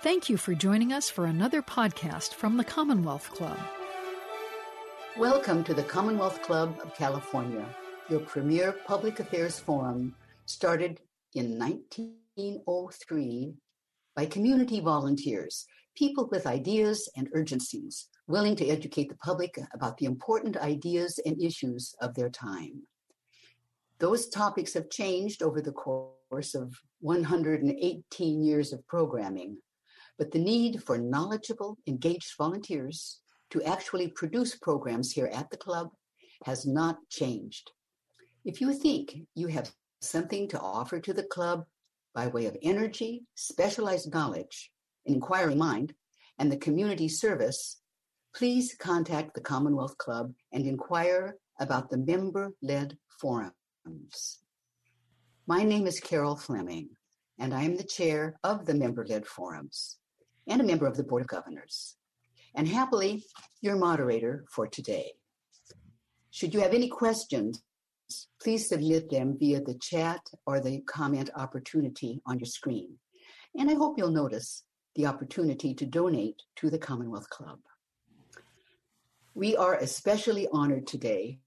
Thank you for joining us for another podcast from the Commonwealth Club. Welcome to the Commonwealth Club of California, your premier public affairs forum started in 1903 by community volunteers, people with ideas and urgencies, willing to educate the public about the important ideas and issues of their time. Those topics have changed over the course of 118 years of programming, but the need for knowledgeable, engaged volunteers to actually produce programs here at the club has not changed. If you think you have something to offer to the club by way of energy, specialized knowledge, an inquiring mind, and the community service, please contact the Commonwealth Club and inquire about the member-led forums. My name is Carol Fleming, and I am the chair of the member-led forums and a member of the Board of Governors, and happily, your moderator for today. Should you have any questions, please submit them via the chat or the comment opportunity on your screen. And I hope you'll notice the opportunity to donate to the Commonwealth Club. We are especially honored today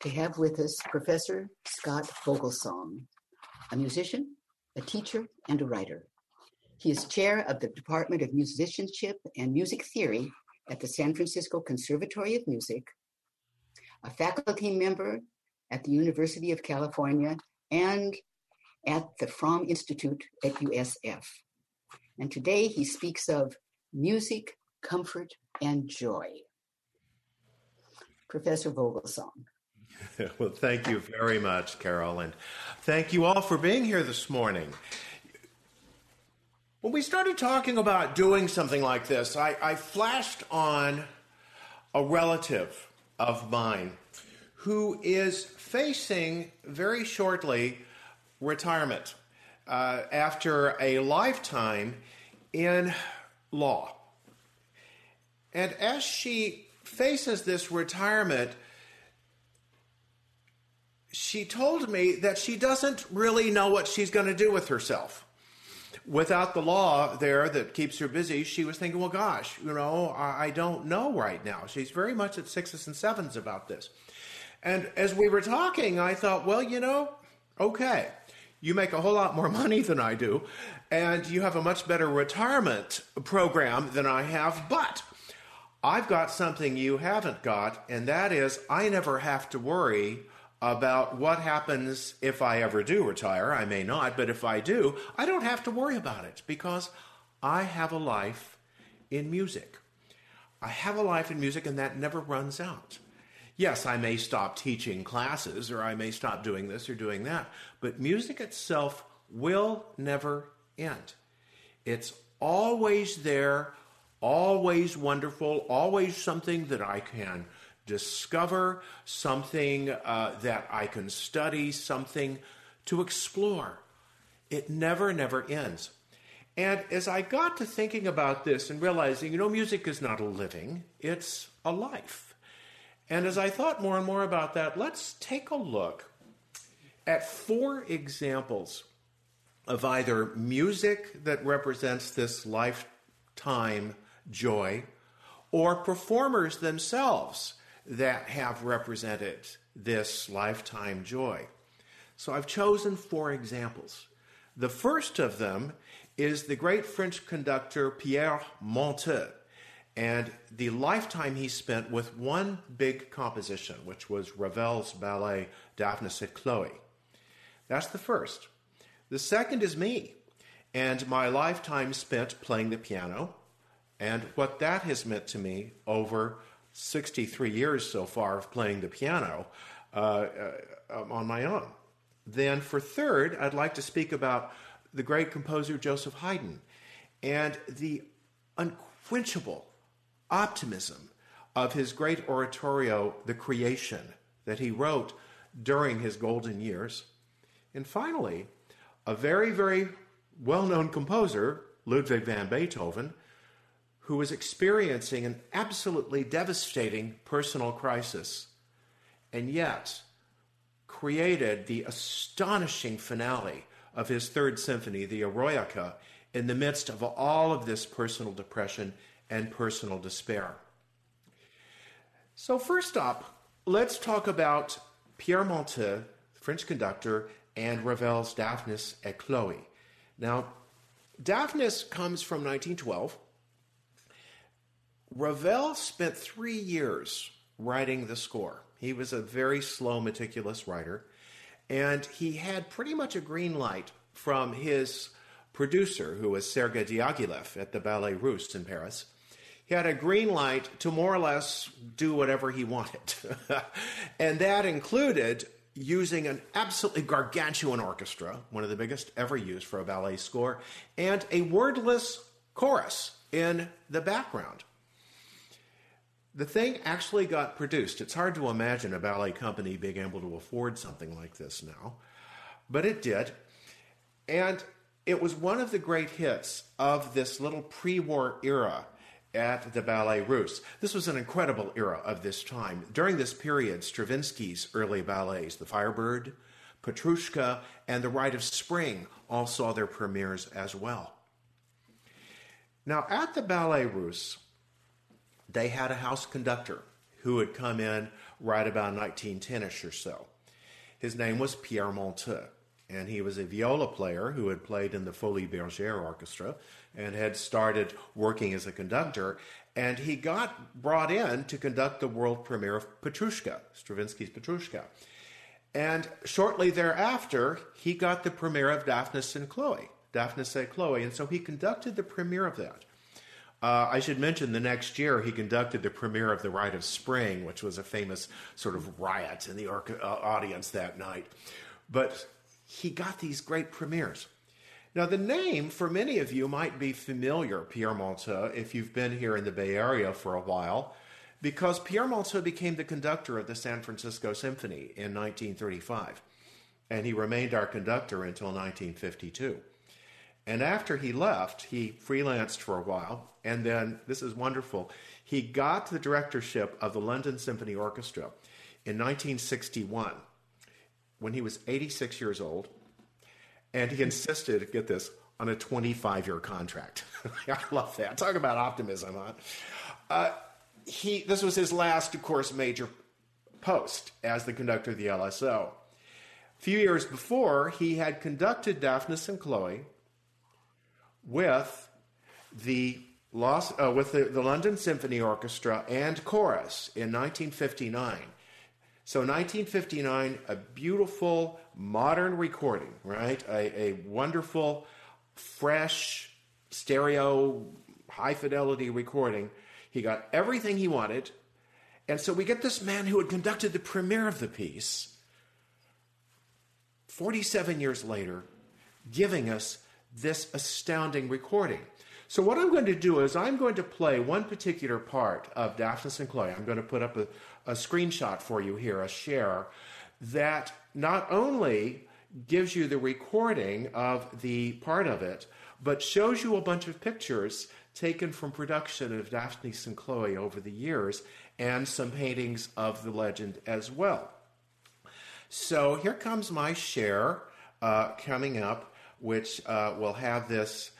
to have with us Professor Scott Foglesong, a musician, a teacher, and a writer. He is chair of the Department of Musicianship and Music Theory at the San Francisco Conservatory of Music, a faculty member at the University of California, and at the Fromm Institute at USF. And today he speaks of music, comfort, and joy. Professor Foglesong. Well, thank you very much, Carol, and thank you all for being here this morning. When we started talking about doing something like this, I flashed on a relative of mine who is facing very shortly retirement after a lifetime in law. And as she faces this retirement, she told me that she doesn't really know what she's going to do with herself. Without the law there that keeps her busy, she was thinking, well, gosh, you know, I don't know right now. She's very much at sixes and sevens about this. And as we were talking, I thought, well, you know, okay, you make a whole lot more money than I do, and you have a much better retirement program than I have, but I've got something you haven't got, and that is I never have to worry about what happens if I ever do retire. I may not, but if I do, I don't have to worry about it because I have a life in music. I have a life in music, and that never runs out. Yes, I may stop teaching classes, or I may stop doing this or doing that, but music itself will never end. It's always there, always wonderful, always something that I can discover, something that I can study, something to explore. It never ends. And as I got to thinking about this and realizing, you know, music is not a living, it's a life. And as I thought more and more about that, let's take a look at four examples of either music that represents this lifetime joy or performers themselves that have represented this lifetime joy. So I've chosen four examples. The first of them is the great French conductor Pierre Monteux, and the lifetime he spent with one big composition, which was Ravel's ballet, Daphnis et Chloé. That's the first. The second is me, and my lifetime spent playing the piano, and what that has meant to me over 63 years so far of playing the piano on my own. Then for third, I'd like to speak about the great composer Joseph Haydn, and the unquenchable optimism of his great oratorio, The Creation, that he wrote during his golden years. And finally, a very, very well-known composer, Ludwig van Beethoven, who was experiencing an absolutely devastating personal crisis, and yet created the astonishing finale of his third symphony, the Eroica, in the midst of all of this personal depression and personal despair. So first up, let's talk about Pierre Monteux, French conductor, and Ravel's Daphnis et Chloé. Now, Daphnis comes from 1912. Ravel spent 3 years writing the score. He was a very slow, meticulous writer, and he had pretty much a green light from his producer, who was Sergei Diaghilev at the Ballets Russes in Paris. He had a green light to more or less do whatever he wanted. And that included using an absolutely gargantuan orchestra, one of the biggest ever used for a ballet score, and a wordless chorus in the background. The thing actually got produced. It's hard to imagine a ballet company being able to afford something like this now, but it did. And it was one of the great hits of this little pre-war era at the Ballets Russes. This was an incredible era of this time. During this period, Stravinsky's early ballets, The Firebird, Petrushka, and The Rite of Spring, all saw their premieres as well. Now, at the Ballets Russes, they had a house conductor who had come in right about 1910-ish or so. His name was Pierre Monteux, and he was a viola player who had played in the Folies Bergère Orchestra and had started working as a conductor, and he got brought in to conduct the world premiere of Petrushka, Stravinsky's Petrushka. And shortly thereafter, he got the premiere of Daphnis et Chloé, and so he conducted the premiere of that. I should mention the next year he conducted the premiere of The Rite of Spring, which was a famous sort of riot in the audience that night. But he got these great premieres. Now the name, for many of you, might be familiar, Pierre Monteux, if you've been here in the Bay Area for a while, because Pierre Monteux became the conductor of the San Francisco Symphony in 1935, and he remained our conductor until 1952. And after he left, he freelanced for a while, and then, this is wonderful, he got the directorship of the London Symphony Orchestra in 1961, when he was 86 years old, and he insisted, get this, on a 25-year contract. I love that. Talk about optimism, huh? This was his last, of course, major post as the conductor of the LSO. A few years before, he had conducted Daphnis and Chloé with the London Symphony Orchestra and chorus in 1959. So 1959, a beautiful modern recording, right? A wonderful, fresh, stereo, high-fidelity recording. He got everything he wanted. And so we get this man who had conducted the premiere of the piece 47 years later, giving us this astounding recording. So what I'm going to do is I'm going to play one particular part of Daphnis and Chloé. I'm going to put up a screenshot for you here, a share, that not only gives you the recording of the part of it, but shows you a bunch of pictures taken from production of Daphnis and Chloé over the years and some paintings of the legend as well. So here comes my share coming up, which will have this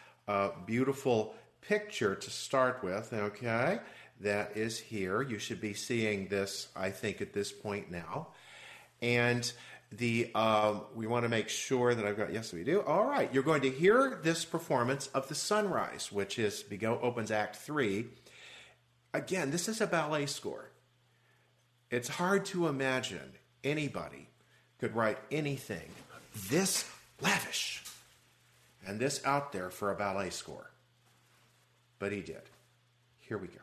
beautiful picture to start with, okay? That is here. You should be seeing this, I think, at this point now. And we want to make sure that I've got, yes, we do. All right, you're going to hear this performance of The Sunrise, which is Bigot opens Act 3. Again, this is a ballet score. It's hard to imagine anybody could write anything this lavish and this out there for a ballet score. But he did. Here we go.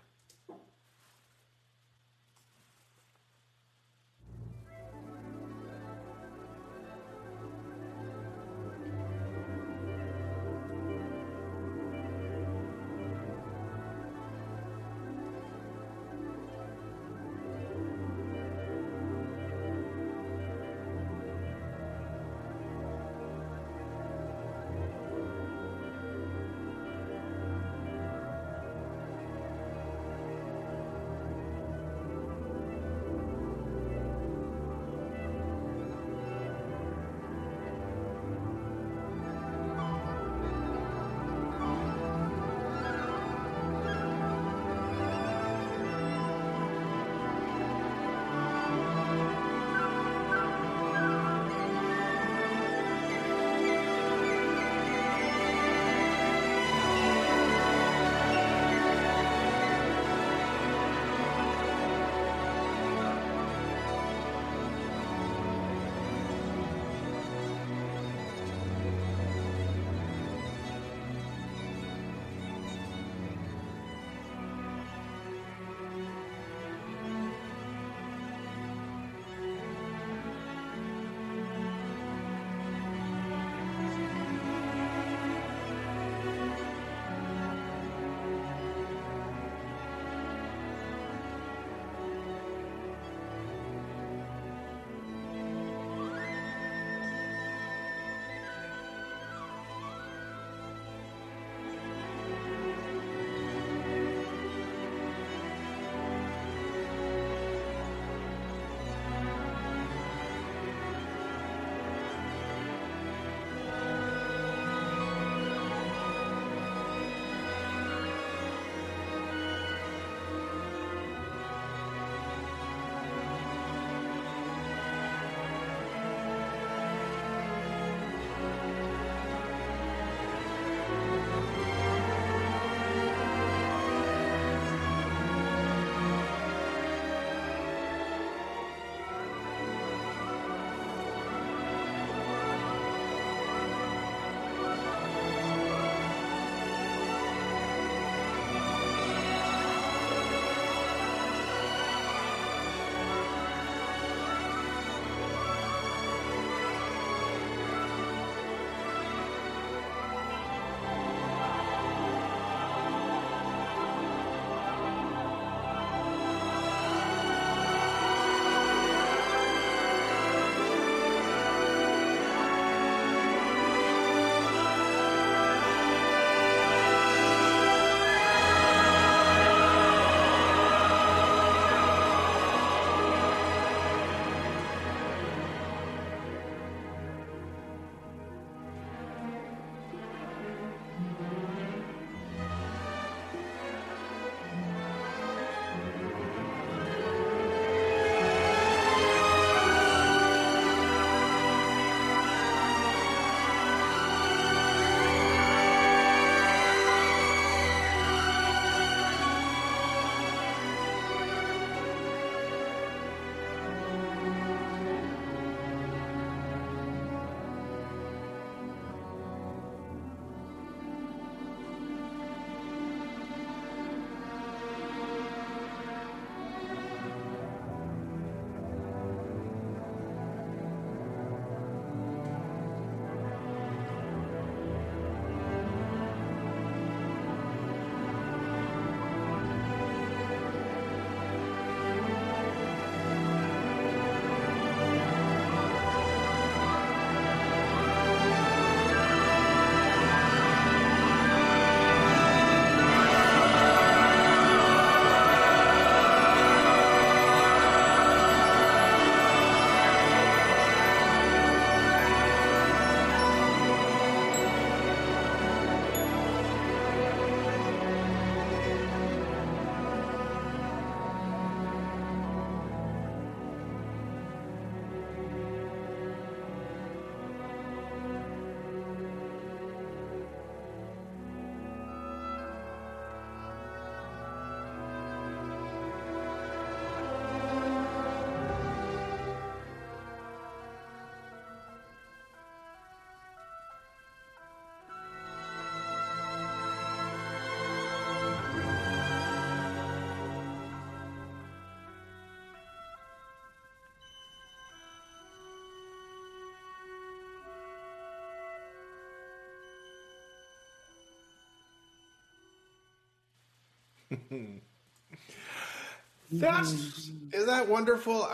Isn't that wonderful?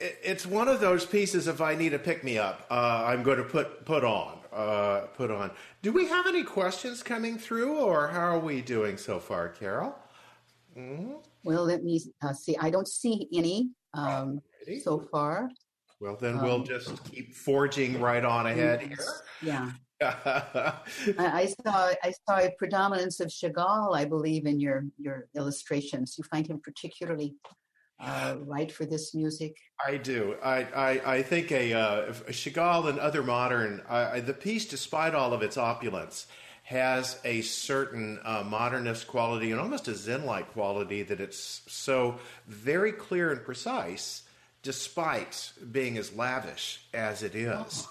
It's one of those pieces of I need a pick-me-up. I'm going to put on. Do we have any questions coming through, or how are we doing so far, Carol? Mm-hmm. Well, let me see. I don't see any so far. Well, then we'll just keep forging right on ahead here. Yeah. I saw a predominance of Chagall, I believe, in your illustrations. You find him particularly right for this music. I do. I think Chagall and other modern the piece, despite all of its opulence, has a certain modernist quality and almost a Zen-like quality that it's so very clear and precise, despite being as lavish as it is.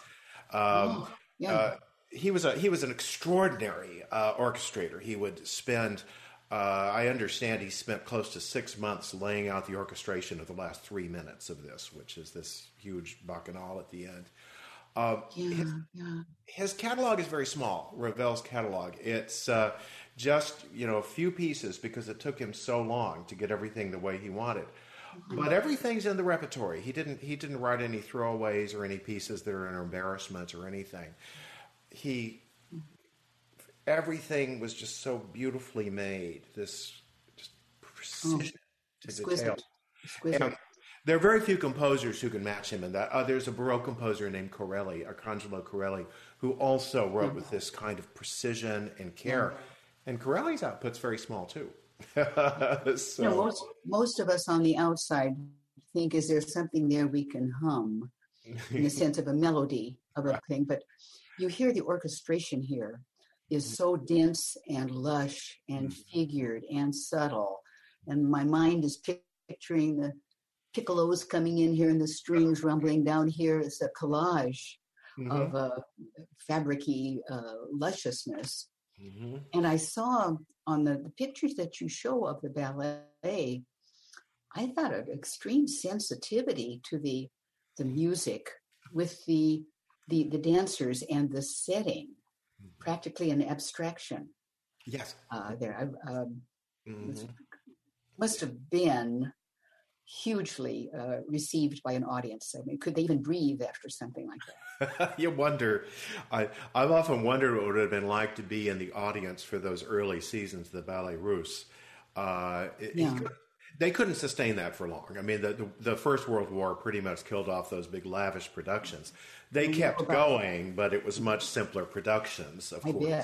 He was an extraordinary orchestrator. He would spend, I understand he spent close to 6 months laying out the orchestration of the last 3 minutes of this, which is this huge bacchanal at the end. His catalog is very small, Ravel's catalog. It's just, a few pieces because it took him so long to get everything the way he wanted. But everything's in the repertory. He didn't write any throwaways or any pieces that are an embarrassment or anything. Everything was just so beautifully made. This just precision to detail. Exquisite. There are very few composers who can match him in that. There's a Baroque composer named Corelli, Arcangelo Corelli, who also wrote with this kind of precision and care. And Corelli's output's very small too. So. Most of us on the outside think, is there something there we can hum in the sense of a melody of a thing? But you hear the orchestration here is so dense and lush and figured and subtle. And my mind is picturing the piccolos coming in here and the strings rumbling down here. It's a collage of fabricy lusciousness. Mm-hmm. And I saw on the pictures that you show of the ballet, I thought of extreme sensitivity to the music with the dancers and the setting, practically an abstraction. Yes. This must have been hugely received by an audience. I mean, could they even breathe after something like that? You wonder. I've often wondered what it would have been like to be in the audience for those early seasons of the Ballets Russes. They couldn't sustain that for long. I mean, the First World War pretty much killed off those big lavish productions. They kept going, but it was much simpler productions, of course.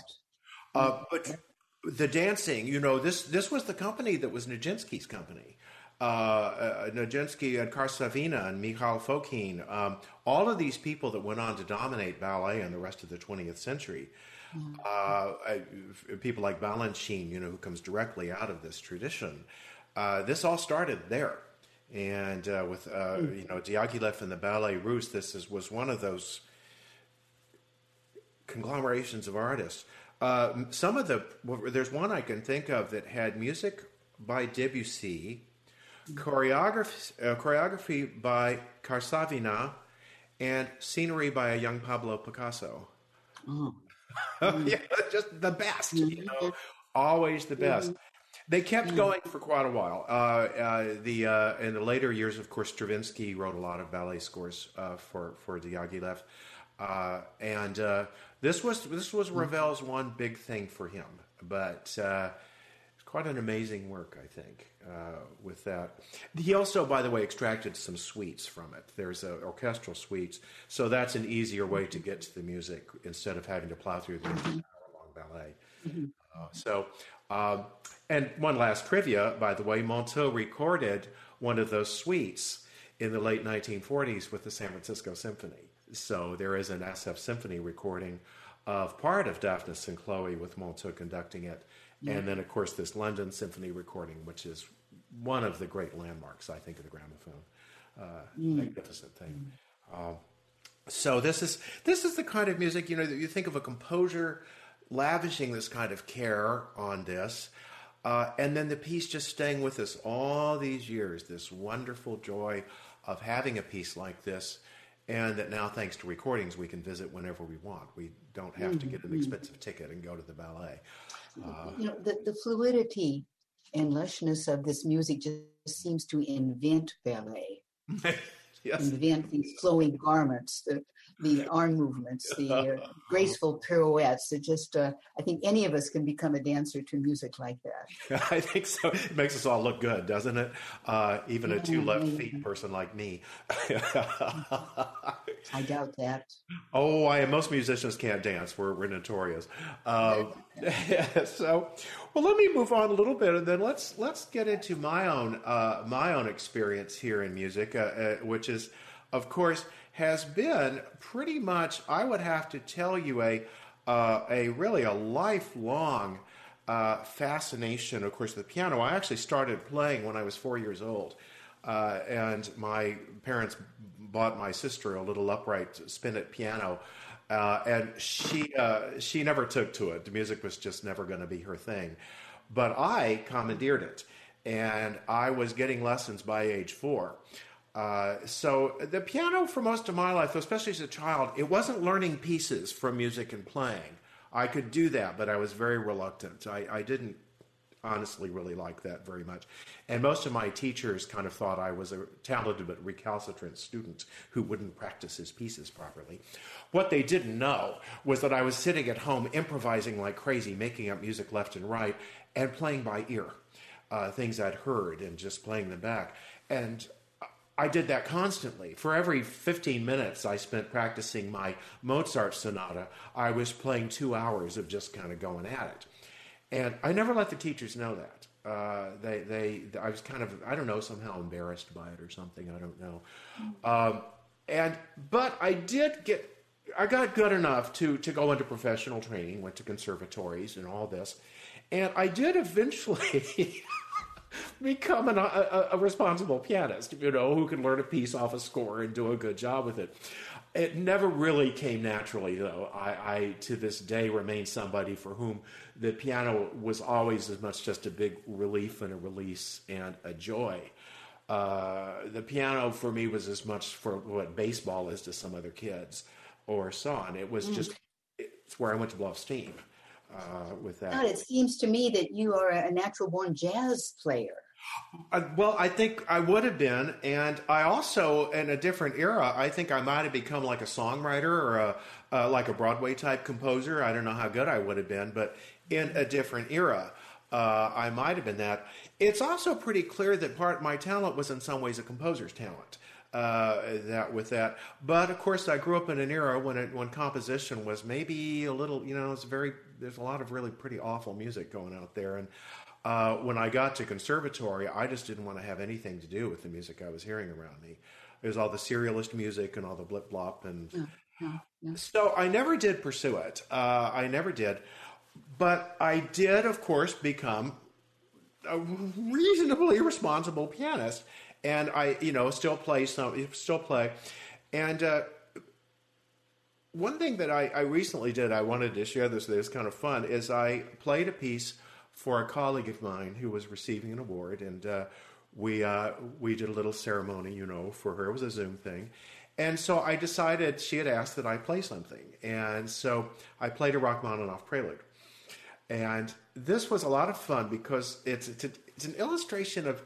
But the dancing, this was the company that was Nijinsky's company. Nijinsky and Karsavina and Mikhail Fokine, all of these people that went on to dominate ballet in the rest of the 20th century, people like Balanchine, who comes directly out of this tradition. This all started there, and with Diaghilev and the Ballets Russes, was one of those conglomerations of artists. There's one I can think of that had music by Debussy. Choreography by Karsavina, and scenery by a young Pablo Picasso. Just the best, always the best. They kept going for quite a while. In the later years, of course, Stravinsky wrote a lot of ballet scores for Diaghilev, and this was Ravel's one big thing for him, but. Quite an amazing work, I think, with that. He also, by the way, extracted some suites from it. There's orchestral suites, so that's an easier way to get to the music instead of having to plow through the hour-long ballet. And one last trivia, by the way, Monteux recorded one of those suites in the late 1940s with the San Francisco Symphony. So there is an SF Symphony recording of part of Daphnis and Chloé with Monteux conducting it. And then, of course, this London Symphony recording, which is one of the great landmarks, I think, of the gramophone. Magnificent thing. So this is the kind of music, that you think of a composer lavishing this kind of care on this, and then the piece just staying with us all these years, this wonderful joy of having a piece like this, and that now, thanks to recordings, we can visit whenever we want. We don't have to get an expensive ticket and go to the ballet. The fluidity and lushness of this music just seems to invent ballet. Yes. Invent these flowing garments, the arm movements, the graceful pirouettes. It just, I think any of us can become a dancer to music like that. I think so. It makes us all look good, doesn't it? Even a two left feet person like me. I doubt that. Oh, most musicians can't dance. We're notorious. Well, let me move on a little bit, and then let's get into my own experience here in music, which is, of course, has been pretty much, I would have to tell you, a lifelong fascination. Of course, the piano. I actually started playing when I was 4 years old, and my parents bought my sister a little upright spinet piano. And she never took to it. The music was just never going to be her thing. But I commandeered it, and I was getting lessons by age 4. So the piano for most of my life, especially as a child, it wasn't learning pieces from music and playing. I could do that, but I was very reluctant. I didn't honestly really like that very much. And most of my teachers kind of thought I was a talented but recalcitrant student who wouldn't practice his pieces properly. What they didn't know was that I was sitting at home improvising like crazy, making up music left and right, and playing by ear, things I'd heard and just playing them back. And I did that constantly. For every 15 minutes I spent practicing my Mozart sonata, I was playing 2 hours of just kind of going at it. And I never let the teachers know that. I was kind of, I don't know, somehow embarrassed by it or something. I don't know. But I got good enough to go into professional training, went to conservatories and all this. And I did eventually become a responsible pianist, who can learn a piece off a score and do a good job with it. It never really came naturally, though. I to this day, remain somebody for whom the piano was always as much just a big relief and a release and a joy. The piano for me was as much for what baseball is to some other kids or song. It was just, it's where I went to blow off steam with that. God, it seems to me that you are a natural-born jazz player. Well, I think I would have been, and I also, in a different era, I think I might have become like a songwriter or like a Broadway-type composer. I don't know how good I would have been, but in a different era, I might have been that. It's also pretty clear that part of my talent was in some ways a composer's talent. But of course, I grew up in an era when composition was maybe a little, there's a lot of really pretty awful music going out there, and. When I got to conservatory, I just didn't want to have anything to do with the music I was hearing around me. It was all the serialist music and all the blip blop. And so I never did pursue it. I never did. But I did, of course, become a reasonably responsible pianist. And I, still play. And one thing that I recently did, I wanted to share this, that was kind of fun, is I played a piece for a colleague of mine who was receiving an award, and we did a little ceremony, for her. It was a Zoom thing. And so I decided, she had asked that I play something. And so I played a Rachmaninoff prelude. And this was a lot of fun because it's an illustration of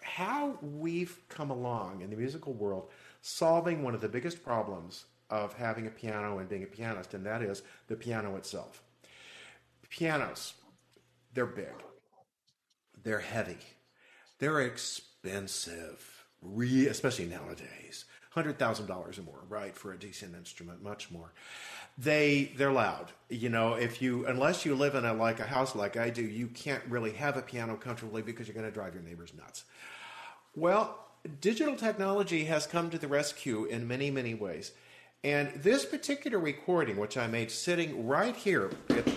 how we've come along in the musical world, solving one of the biggest problems of having a piano and being a pianist, and that is the piano itself. Pianos. They're big. They're heavy. They're expensive, especially nowadays. $100,000 or more, right, for a decent instrument, much more. They're loud. Unless you live in a house like I do, you can't really have a piano comfortably because you're going to drive your neighbors nuts. Well, digital technology has come to the rescue in many, many ways. And this particular recording, which I made sitting right here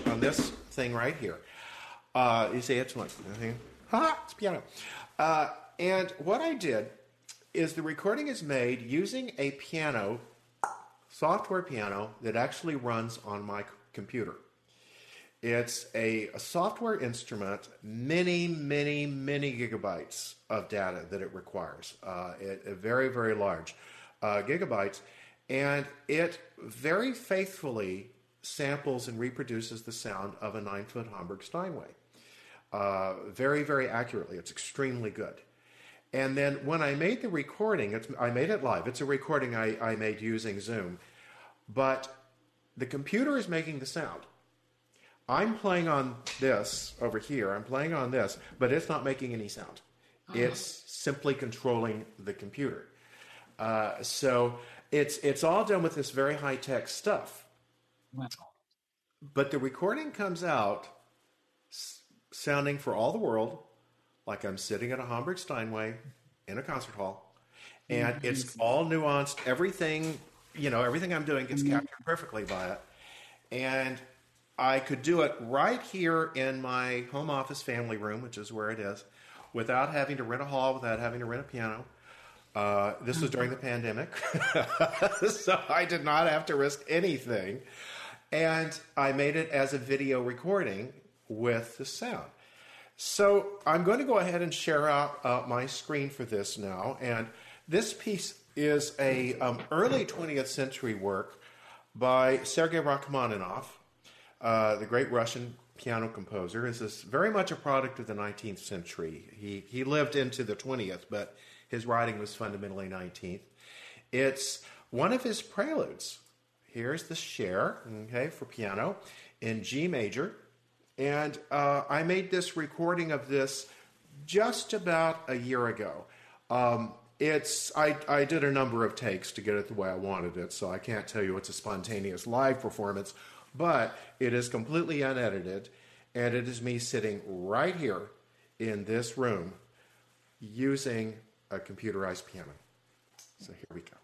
on this thing right here, you see, it's like, it's piano. And what I did is the recording is made using a piano, software piano, that actually runs on my computer. It's a software instrument, many, many, many gigabytes of data that it requires. Very, very large gigabytes. And it very faithfully samples and reproduces the sound of a 9-foot Hamburg Steinway. very, very accurately. It's extremely good. And then when I made the recording, I made it live. It's a recording I made using Zoom. But the computer is making the sound. I'm playing on this over here. I'm playing on this, but it's not making any sound. Uh-huh. It's simply controlling the computer. So it's all done with this very high-tech stuff. Wow. But the recording comes out sounding for all the world like I'm sitting at a Hamburg Steinway in a concert hall. And it's all nuanced. Everything, you know, everything I'm doing gets captured perfectly by it. And I could do it right here in my home office family room, which is where it is, without having to rent a hall, without having to rent a piano. This was during the pandemic. So I did not have to risk anything. And I made it as a video recording with the sound. So I'm going to go ahead and share out my screen for this now. And this piece is a early 20th century work by Sergei Rachmaninoff, the great Russian piano composer. This is very much a product of the 19th century. He lived into the 20th, but his writing was fundamentally 19th. It's one of his preludes. Here's the Cher, okay, for piano in G major. And I made this recording of this just about a year ago. I did a number of takes to get it the way I wanted it, so I can't tell you it's a spontaneous live performance, but it is completely unedited, and it is me sitting right here in this room using a computerized piano. So here we go.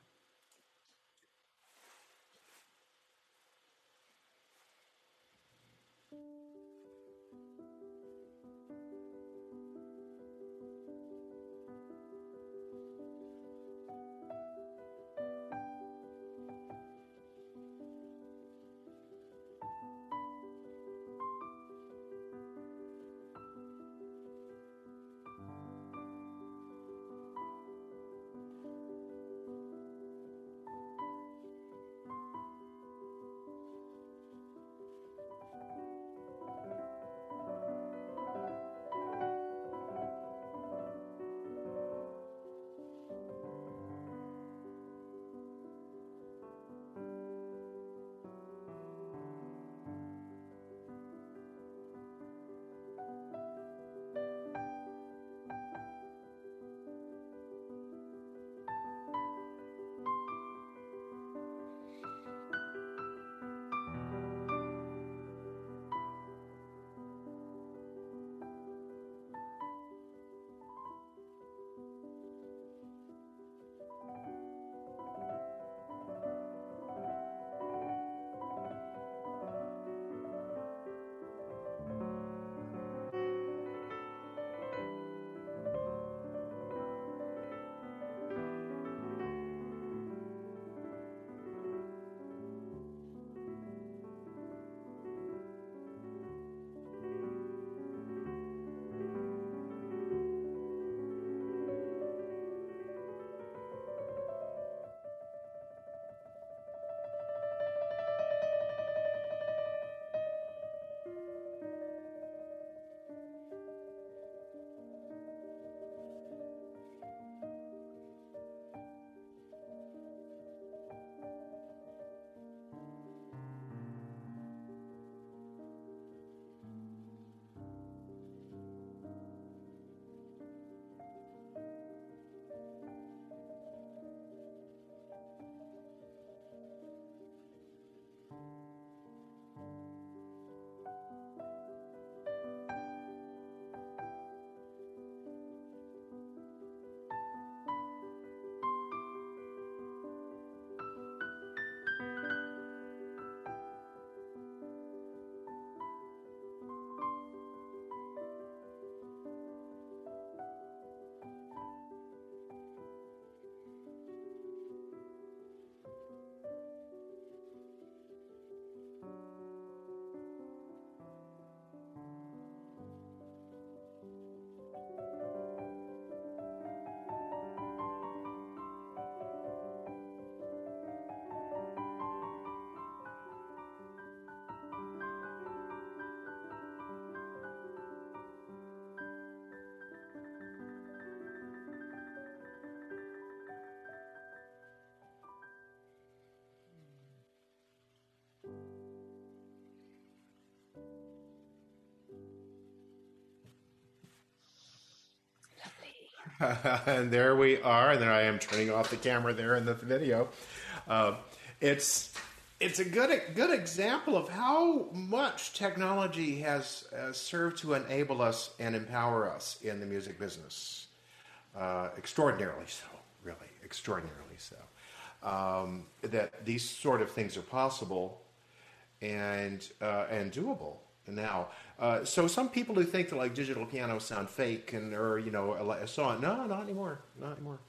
And there we are. And then I am turning off the camera there in the video. It's a good example of how much technology has served to enable us and empower us in the music business. Extraordinarily so, really. Extraordinarily so. That these sort of things are possible and doable now. So some people who think that like digital pianos sound fake and or you know so on. No, not anymore. Not anymore.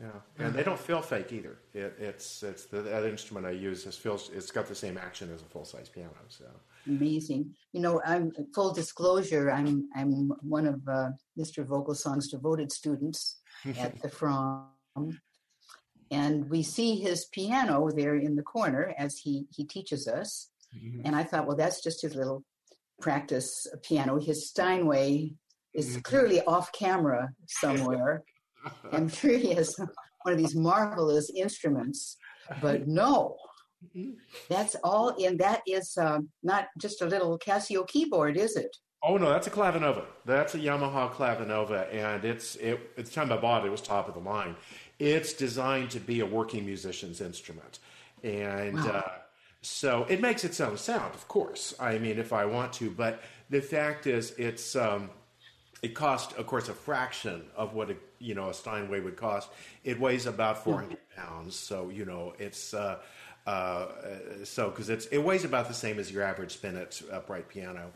Yeah, and they don't feel fake either. It's that instrument I use. It's got the same action as a full size piano. So amazing. You know, I'm full disclosure. I'm one of Mr. Vogelsong's devoted students at the Fromm, and we see his piano there in the corner as he teaches us. Mm-hmm. And I thought, well, that's just his little practice piano. His Steinway is clearly off camera somewhere. I'm sure he has one of these marvelous instruments, but no, that's all in. That is not just a little Casio keyboard, is it? Oh no, that's a Clavinova. That's a Yamaha Clavinova, and at the time I bought it, it was top of the line. It's designed to be a working musician's instrument, and wow. So it makes its own sound, of course. I mean, if I want to, but the fact is, it's. It cost, of course, a fraction of what a Steinway would cost. It weighs about 400 pounds, so you know it's so because it weighs about the same as your average spinet upright piano,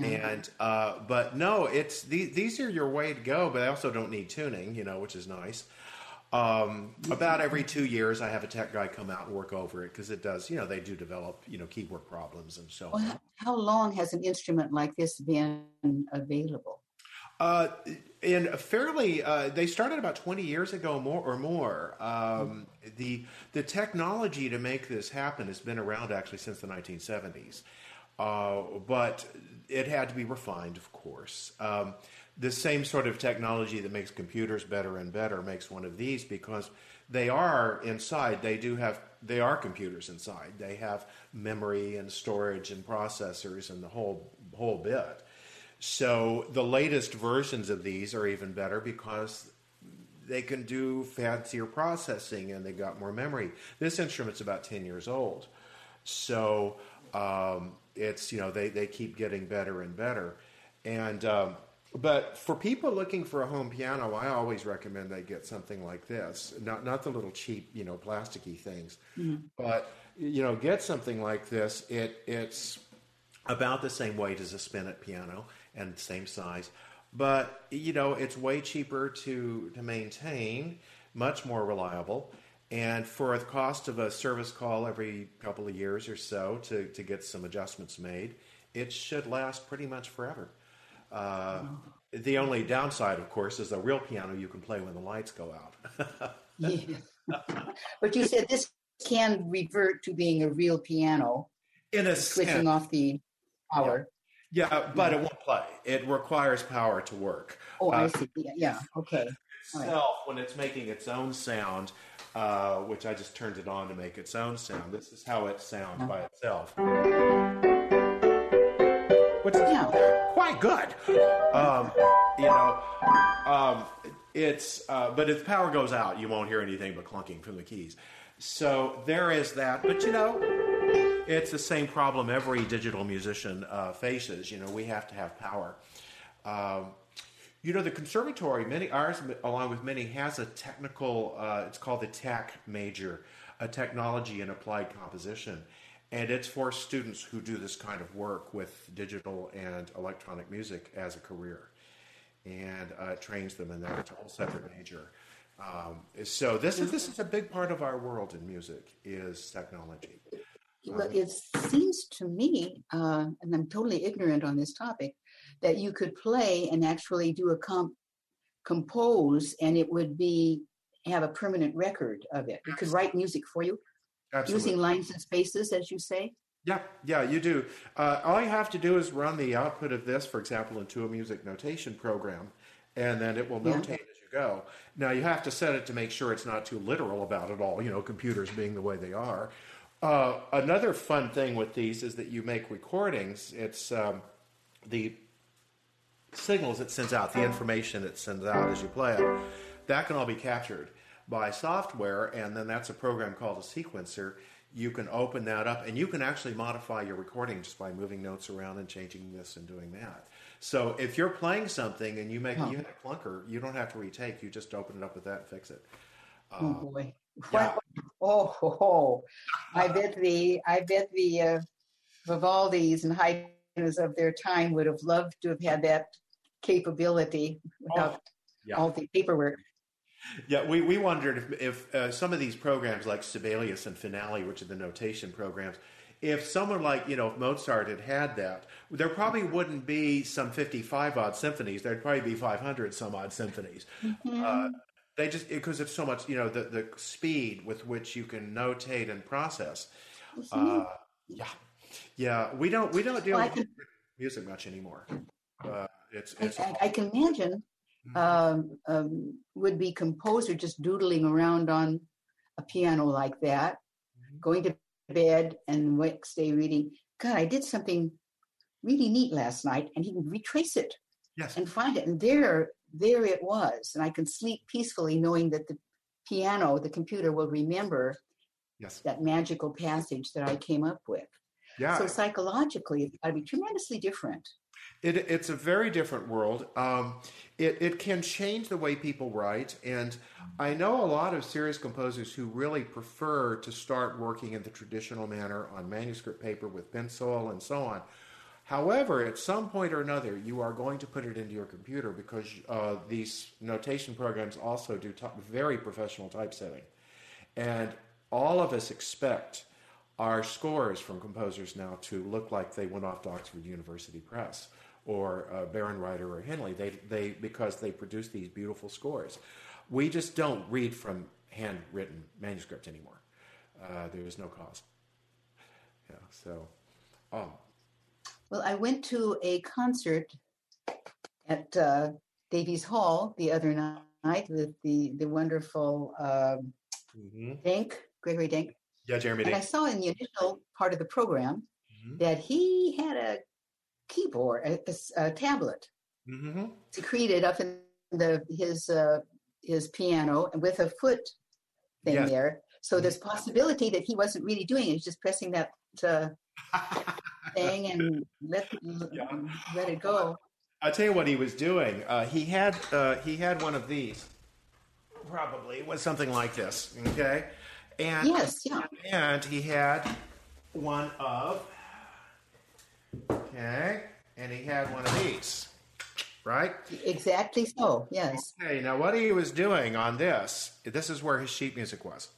and but no, it's these are your way to go. But I also don't need tuning, you know, which is nice. About every 2 years, I have a tech guy come out and work over it because it does, you know, they do develop, you know, keyboard problems and so on. How long has an instrument like this been available? And fairly, they started about 20 years ago, more. The technology to make this happen has been around actually since the 1970s, but it had to be refined, of course. The same sort of technology that makes computers better and better makes one of these because they are inside. They are computers inside. They have memory and storage and processors and the whole bit. So the latest versions of these are even better because they can do fancier processing and they've got more memory. This instrument's about 10 years old. So it's, you know, they keep getting better and better. And but for people looking for a home piano, I always recommend they get something like this. Not the little cheap, you know, plasticky things. Mm-hmm. But, you know, get something like this. It's about the same weight as a spinet piano. And same size, but you know it's way cheaper to maintain, much more reliable, and for the cost of a service call every couple of years or so to get some adjustments made, it should last pretty much forever. The only downside, of course, is a real piano you can play when the lights go out. Yeah. But you said this can revert to being a real piano, in a switching off the power. Yeah. Yeah, but it won't play. It requires power to work. Oh, I see. Yeah. Okay. Itself, when it's making its own sound, which I just turned it on to make its own sound. This is how it sounds by itself. Which is quite good. You know, it's but if power goes out, you won't hear anything but clunking from the keys. So there is that. But you know. It's the same problem every digital musician faces. You know, we have to have power. You know, the conservatory, ours along with many, has a technical, it's called the TAC major, a technology and applied composition. And it's for students who do this kind of work with digital and electronic music as a career. And it trains them in that. It's a whole separate major. So this is a big part of our world in music is technology. Well, it seems to me, and I'm totally ignorant on this topic, that you could play and actually do a compose, and it would have a permanent record of it. You could write music for you, absolutely. Using lines and spaces, as you say. Yeah, you do. All you have to do is run the output of this, for example, into a music notation program, and then it will notate as you go. Now you have to set it to make sure it's not too literal about it all. You know, computers being the way they are. Another fun thing with these is that you make recordings. It's the signals it sends out, the information it sends out as you play it, that can all be captured by software, and then that's a program called a sequencer. You can open that up, and you can actually modify your recording just by moving notes around and changing this and doing that. So if you're playing something and you make you hit a clunker, you don't have to retake. You just open it up with that and fix it. Oh boy! Yeah. Oh, I bet the Vivaldis and Haydners of their time would have loved to have had that capability without all the paperwork. Yeah, we wondered if some of these programs like Sibelius and Finale, which are the notation programs, if someone like, you know, if Mozart had had that, there probably wouldn't be some 55-odd symphonies. There'd probably be 500-some-odd symphonies. Mm-hmm. They just, because it's so much, you know, the speed with which you can notate and process. Mm-hmm. Yeah, we don't deal with music much anymore. I can imagine. Would be composer just doodling around on a piano like that, going to bed and next day reading, God, I did something really neat last night, and he can retrace it and find it. And there it was. And I can sleep peacefully knowing that the piano, the computer will remember that magical passage that I came up with. Yeah. So psychologically, it's got to be tremendously different. It's a very different world. It can change the way people write. And I know a lot of serious composers who really prefer to start working in the traditional manner on manuscript paper with pencil and so on. However, at some point or another, you are going to put it into your computer because these notation programs also do very professional typesetting. And all of us expect our scores from composers now to look like they went off to Oxford University Press or Berenreiter or Henley, because they produce these beautiful scores. We just don't read from handwritten manuscript anymore. There is no cause. Yeah. So, well, I went to a concert at Davies Hall the other night with the wonderful Denk, Gregory Denk. Yeah, Jeremy. And I saw in the initial part of the program that he had a keyboard, a tablet secreted up in his piano and with a foot thing there. So there's possibility that he wasn't really doing it; he's just pressing that thing and let it go. I'll tell you what he was doing. He had one of these. Probably was something like this. Okay. And, and he had one of, and he had one of these, right? Exactly so, yes. Okay, now what he was doing on this is where his sheet music was.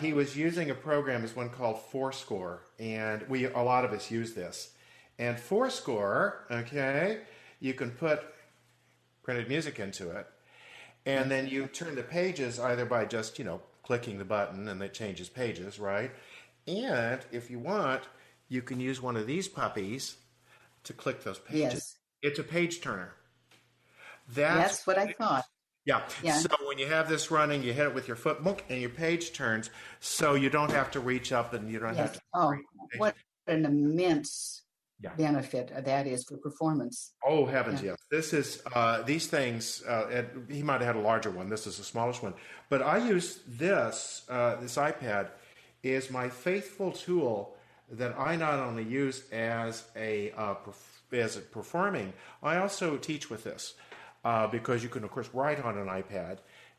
He was using a program, this one called forScore, and a lot of us use this. And forScore, you can put printed music into it, and then you turn the pages either by just, clicking the button, and it changes pages, right? And if you want, you can use one of these puppies to click those pages. Yes. It's a page turner. That's what I thought. Yeah. So when you have this running, you hit it with your foot, and your page turns, so you don't have to reach up and you don't have to. Oh, what an immense benefit that is for performance. Oh, heavens, yes. This is, these things, he might have had a larger one. This is the smallest one. But I use this iPad is my faithful tool that I not only use as a performing, I also teach with this because you can, of course, write on an iPad.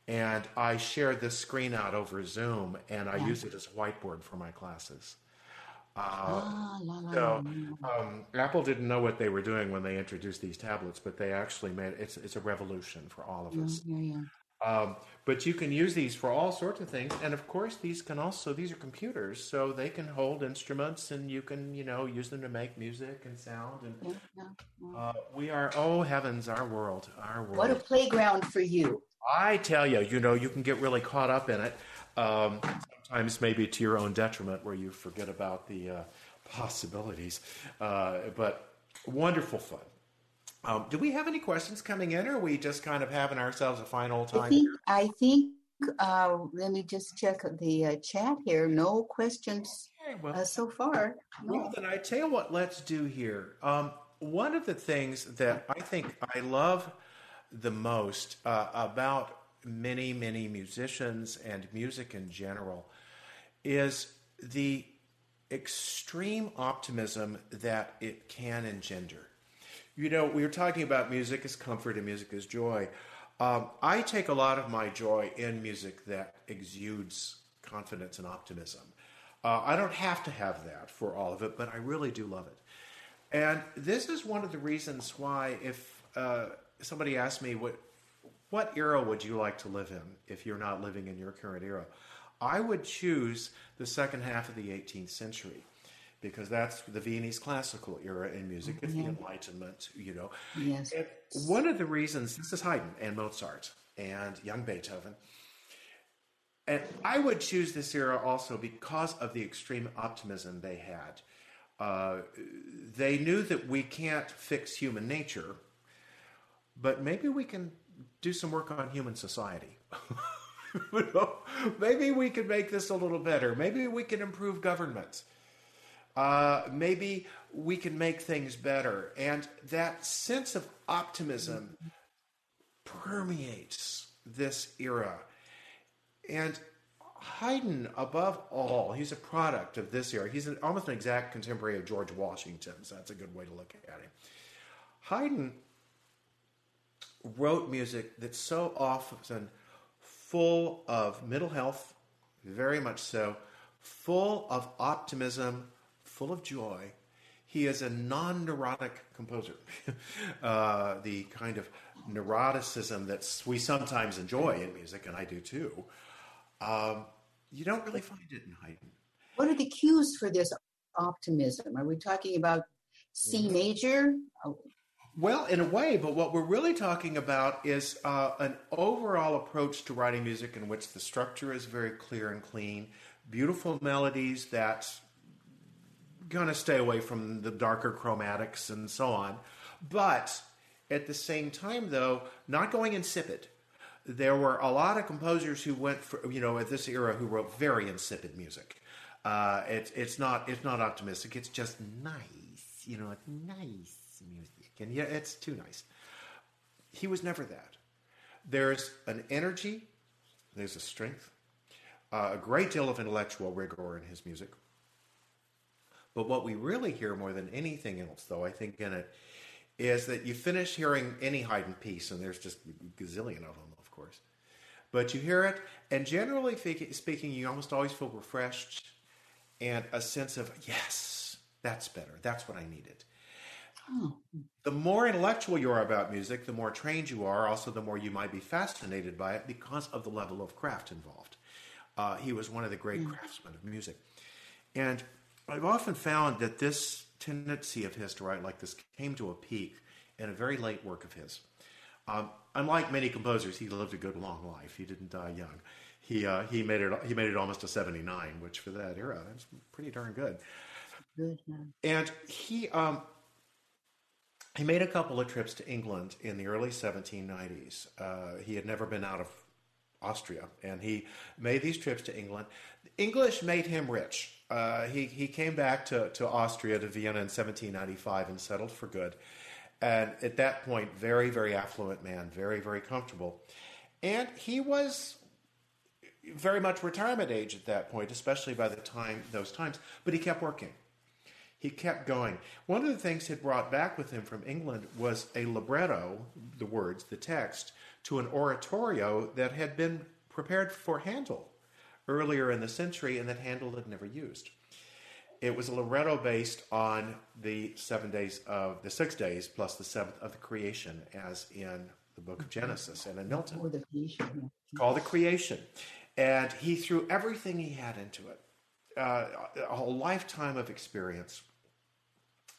And I share this screen out over Zoom, and I use it as a whiteboard for my classes. Apple didn't know what they were doing when they introduced these tablets, but they actually made it's a revolution for all of us. But you can use these for all sorts of things, and of course these are computers, so they can hold instruments, and you can use them to make music and sound. And we are heavens, our world! What a playground for you! I tell you, you can get really caught up in it. Sometimes maybe to your own detriment, where you forget about the possibilities, but wonderful fun. Do we have any questions coming in, or are we just kind of having ourselves a fine old time? I think let me just check the chat here. No questions so far. No. Well, then I tell you what let's do here. One of the things that I think I love the most about many musicians and music in general is the extreme optimism that it can engender. You know, we were talking about music as comfort and music as joy. I take a lot of my joy in music that exudes confidence and optimism. I don't have to have that for all of it, but I really do love it. And this is one of the reasons why if somebody asked me, what era would you like to live in if you're not living in your current era? I would choose the second half of the 18th century because that's the Viennese classical era in music. It's the Enlightenment, you know. Yes. And one of the reasons, this is Haydn and Mozart and young Beethoven. And I would choose this era also because of the extreme optimism they had. They knew that we can't fix human nature, but maybe we can do some work on human society. You know, maybe we can make this a little better. Maybe we can improve governments. Maybe we can make things better. And that sense of optimism permeates this era. And Haydn, above all, he's a product of this era. He's almost an exact contemporary of George Washington, so that's a good way to look at him. Haydn wrote music that's so often full of mental health, very much so, full of optimism, full of joy. He is a non-neurotic composer. The kind of neuroticism that we sometimes enjoy in music, and I do too, you don't really find it in Haydn. What are the cues for this optimism? Are we talking about C major? Well, in a way, but what we're really talking about is an overall approach to writing music in which the structure is very clear and clean, beautiful melodies that kind of stay away from the darker chromatics and so on. But at the same time, though, not going insipid. There were a lot of composers who went for, you know, at this era who wrote very insipid music. It's not optimistic. It's just nice, you know, it's nice music. And yet it's too nice. He was never that. There's an energy, there's a strength, a great deal of intellectual rigor in his music. But what we really hear more than anything else, though, I think in it, is that you finish hearing any Haydn piece, and there's just a gazillion of them, of course. But you hear it, and generally speaking, you almost always feel refreshed and a sense of, yes, that's better. That's what I needed. The more intellectual you are about music, the more trained you are, also the more you might be fascinated by it because of the level of craft involved. He was one of the great craftsmen of music. And I've often found that this tendency of his to write like this came to a peak in a very late work of his. Unlike many composers, he lived a good long life. He didn't die young. He made it almost to 79, which for that era, that's pretty darn good. And he made a couple of trips to England in the early 1790s. He had never been out of Austria, and he made these trips to England. The English made him rich. He came back to Austria, to Vienna in 1795 and settled for good. And at that point, very, very affluent man, very, very comfortable. And he was very much retirement age at that point, especially by those times. But he kept working. He kept going. One of the things he'd brought back with him from England was a libretto, the words, the text, to an oratorio that had been prepared for Handel earlier in the century and that Handel had never used. It was a libretto based on the 6 days plus the seventh of the Creation, as in the Book of Genesis and in Milton. Called The Creation. And he threw everything he had into it. A whole lifetime of experience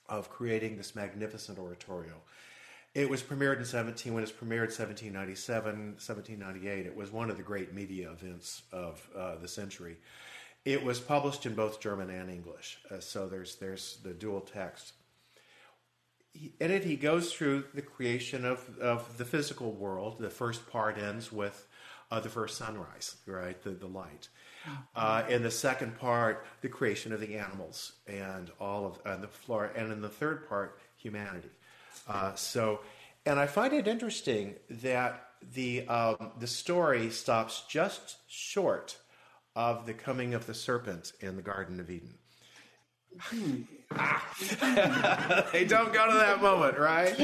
of creating this magnificent oratorio. It was premiered in 1797, 1798. It was one of the great media events of the century. It was published in both German and English, so there's the dual text. In it, he goes through the creation of the physical world. The first part ends with the first sunrise, right? The light. In the second part, the creation of the animals and all of the flora, and in the third part, humanity. And I find it interesting that the story stops just short of the coming of the serpent in the Garden of Eden. They don't go to that moment, right?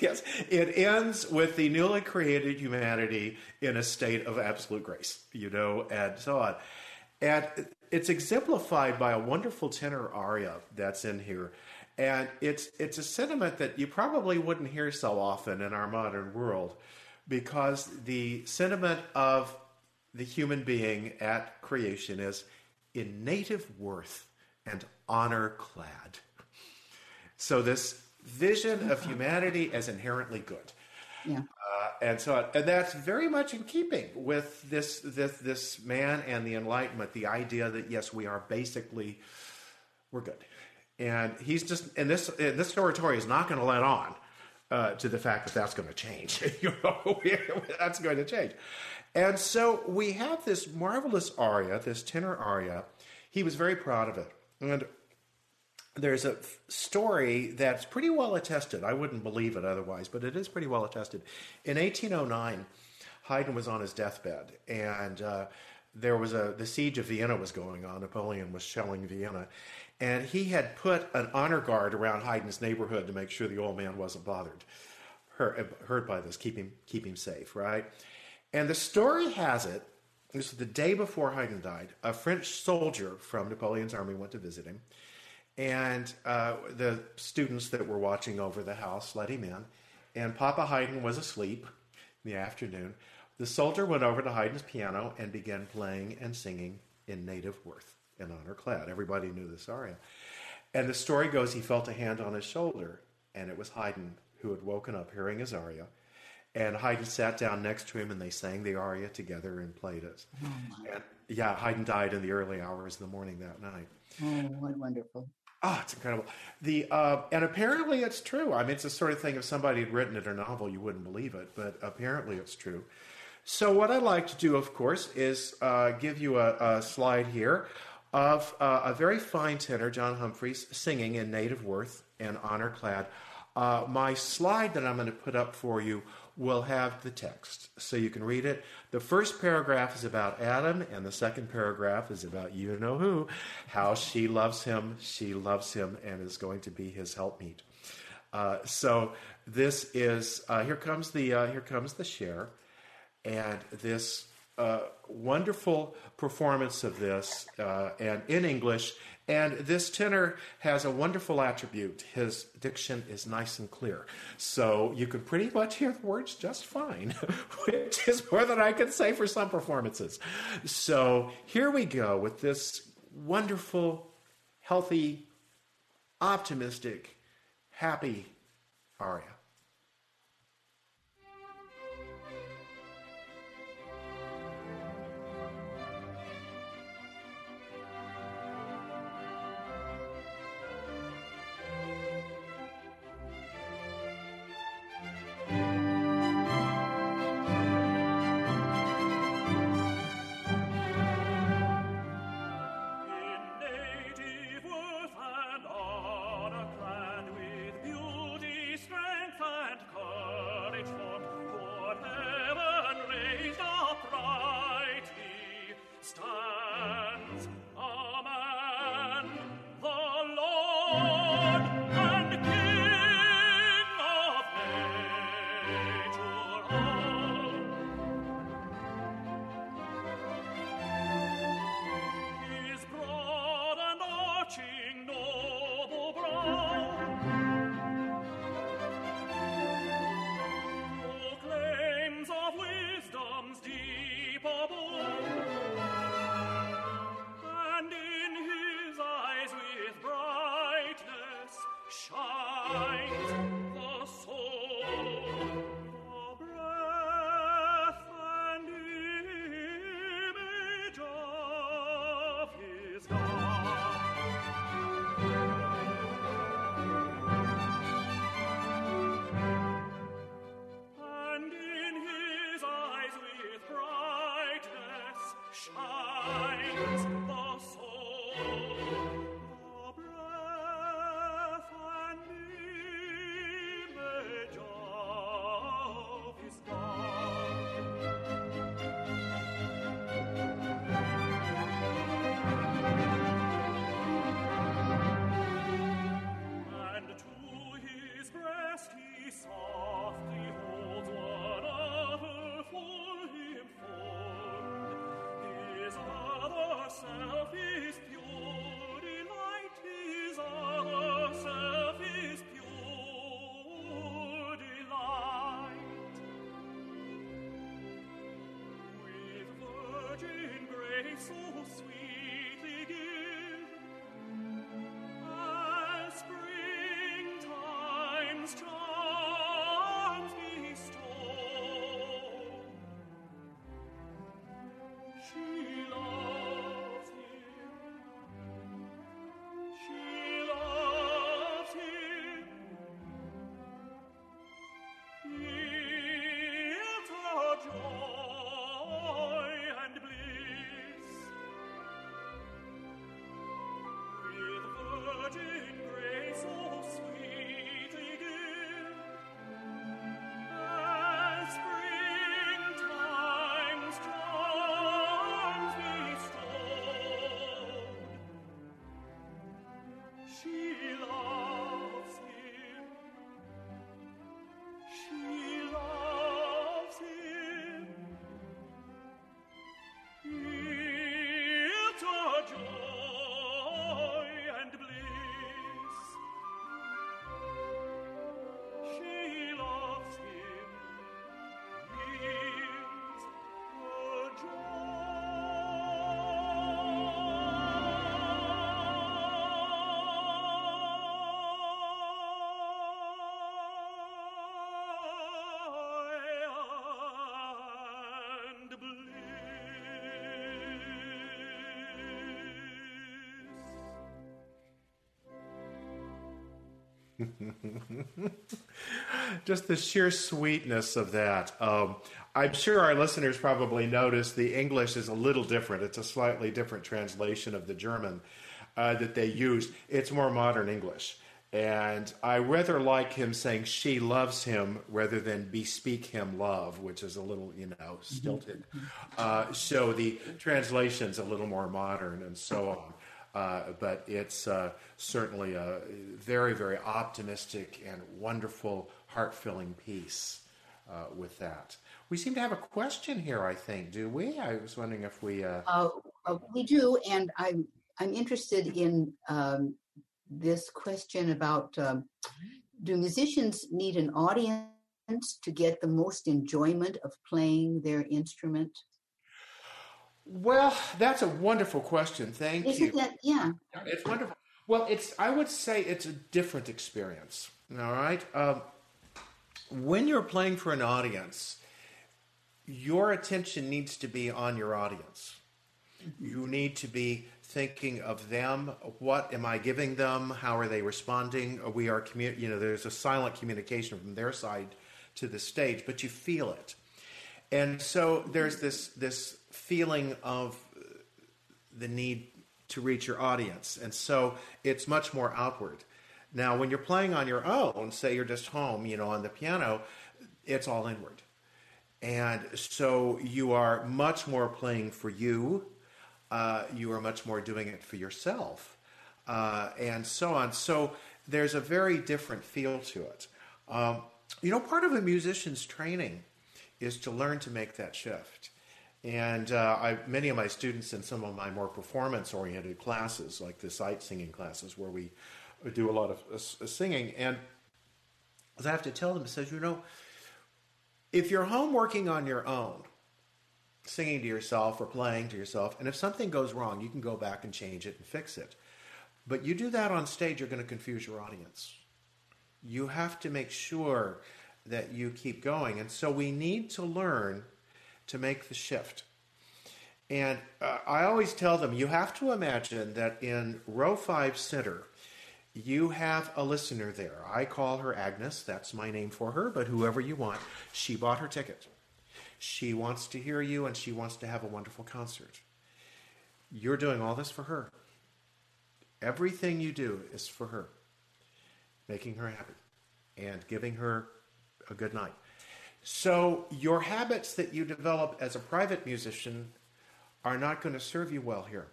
Yes. It ends with the newly created humanity in a state of absolute grace, and so on. And it's exemplified by a wonderful tenor aria that's in here. And it's a sentiment that you probably wouldn't hear so often in our modern world, because the sentiment of the human being at creation is in native worth and honor clad. So this vision of humanity as inherently good. Yeah. And so on. And that's very much in keeping with this man and the Enlightenment, the idea that, yes, we are basically, we're good. And he's just, and this oratorio is not going to let on to the fact that that's going to change. That's going to change. And so we have this marvelous aria, this tenor aria. He was very proud of it. And there's a story that's pretty well attested. I wouldn't believe it otherwise, but it is pretty well attested. In 1809, Haydn was on his deathbed, and there was the siege of Vienna was going on. Napoleon was shelling Vienna, and he had put an honor guard around Haydn's neighborhood to make sure the old man wasn't bothered, hurt by this, keep him safe, right? And the story has it, this was the day before Haydn died, a French soldier from Napoleon's army went to visit him. And the students that were watching over the house let him in. And Papa Haydn was asleep in the afternoon. The soldier went over to Haydn's piano and began playing and singing in native worth and honor clad. Everybody knew this aria. And the story goes, he felt a hand on his shoulder, and it was Haydn who had woken up hearing his aria. And Haydn sat down next to him, and they sang the aria together and played it. Oh, and yeah, Haydn died in the early hours of the morning that night. Oh, what wonderful. Oh, it's incredible. And apparently it's true. I mean, it's the sort of thing, if somebody had written it in a novel, you wouldn't believe it, but apparently it's true. So what I'd like to do, of course, is give you a slide here of a very fine tenor, John Humphreys, singing in native worth and honor clad. My slide that I'm going to put up for you will have the text, so you can read it. The first paragraph is about Adam, and the second paragraph is about you-know-who, how she loves him, and is going to be his helpmeet. So this is, here comes the share, and this wonderful performance of this, and in English, and this tenor has a wonderful attribute. His diction is nice and clear. So you could pretty much hear the words just fine, which is more than I could say for some performances. So here we go with this wonderful, healthy, optimistic, happy aria. Just the sheer sweetness of that. I'm sure our listeners probably noticed the English is a little different. It's a slightly different translation of the German that they used. It's more modern English. And I rather like him saying she loves him rather than bespeak him love, which is a little, stilted. So the translation's a little more modern and so on. But it's certainly a very, very optimistic and wonderful, heart-filling piece with that. We seem to have a question here, I think, do we? I was wondering if we... we do, and I'm interested in this question about do musicians need an audience to get the most enjoyment of playing their instrument? Well, that's a wonderful question. Thank you. Yeah. It's wonderful. Well, I would say it's a different experience. All right. When you're playing for an audience, your attention needs to be on your audience. You need to be thinking of them. What am I giving them? How are they responding? We are there's a silent communication from their side to the stage, but you feel it. And so there's this feeling of the need to reach your audience. And so it's much more outward. Now, when you're playing on your own, say you're just home, on the piano, it's all inward. And so you are much more playing for you. You are much more doing it for yourself and so on. So there's a very different feel to it. Part of a musician's training is to learn to make that shift. And many of my students in some of my more performance-oriented classes, like the sight singing classes where we do a lot of singing, and I have to tell them, if you're home working on your own, singing to yourself or playing to yourself, and if something goes wrong, you can go back and change it and fix it. But you do that on stage, you're going to confuse your audience. You have to make sure that you keep going. And so we need to learn to make the shift. And I always tell them, you have to imagine that in row 5 center, you have a listener there. I call her Agnes. That's my name for her, but whoever you want. She bought her ticket. She wants to hear you, and she wants to have a wonderful concert. You're doing all this for her. Everything you do is for her, making her happy and giving her a good night. So your habits that you develop as a private musician are not going to serve you well here.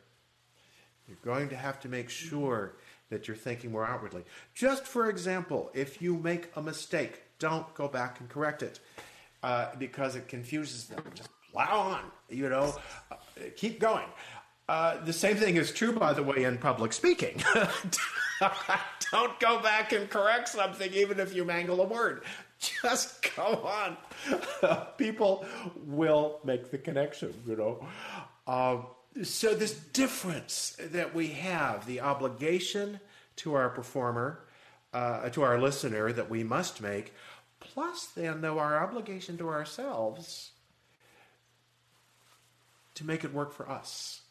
You're going to have to make sure that you're thinking more outwardly. Just for example, if you make a mistake, don't go back and correct it because it confuses them. Just plow on, you know, keep going. The same thing is true, by the way, in public speaking. Don't go back and correct something, even if you mangle a word. Just go on. People will make the connection, you know. So this difference that we have, the obligation to our performer, to our listener that we must make, plus then, though, our obligation to ourselves to make it work for us.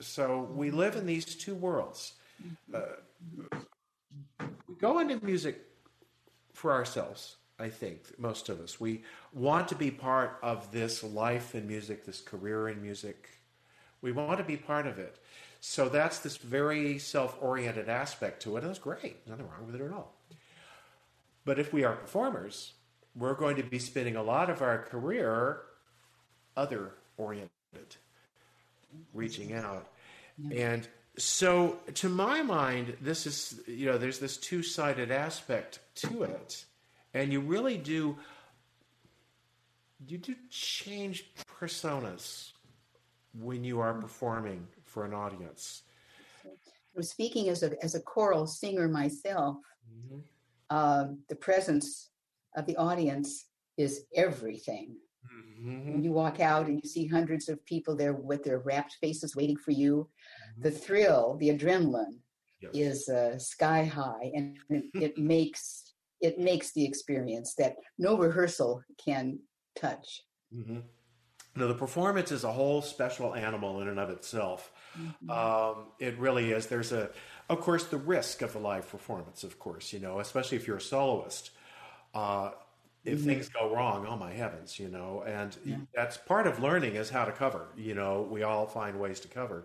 So we live in these two worlds. We go into music for ourselves, I think, most of us. We want to be part of this life in music, this career in music. We want to be part of it. So that's this very self-oriented aspect to it. And that's great. Nothing wrong with it at all. But if we are performers, we're going to be spending a lot of our career other-oriented, reaching out. Yeah. And so to my mind, this is, you know, there's this two-sided aspect to it. And you really do, change personas when you are performing for an audience. So speaking as a choral singer myself, mm-hmm. The presence of the audience is everything. Mm-hmm. When you walk out and you see hundreds of people there with their rapt faces waiting for you, mm-hmm. the thrill, the adrenaline yes. is sky high, and it makes the experience that no rehearsal can touch. Mm-hmm. Now, the performance is a whole special animal in and of itself. Mm-hmm. It really is. There's, of course, the risk of a live performance, of course, you know, especially if you're a soloist. If mm-hmm. things go wrong, oh, my heavens, you know, and yeah. that's part of learning is how to cover. You know, we all find ways to cover.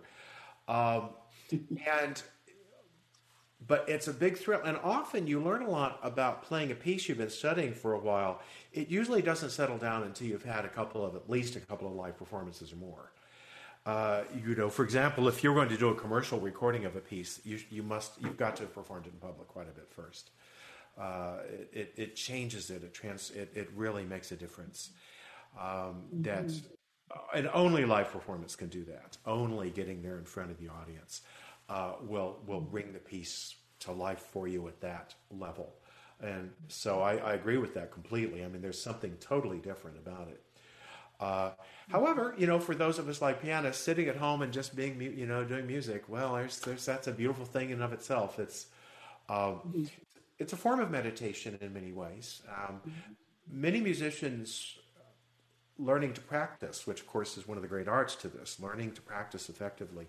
But it's a big thrill. And often you learn a lot about playing a piece you've been studying for a while. It usually doesn't settle down until you've had at least a couple of live performances or more. You know, for example, if you're going to do a commercial recording of a piece, you've got to have performed it in public quite a bit first. It changes it. It really makes a difference. And only live performance can do that. Only getting there in front of the audience will bring the piece to life for you at that level. And so I agree with that completely. I mean, there's something totally different about it. However, you know, for those of us like pianists, sitting at home and just being, you know, doing music, well, that's a beautiful thing in and of itself. It's a form of meditation in many ways. Many musicians learning to practice, which of course is one of the great arts to this, learning to practice effectively.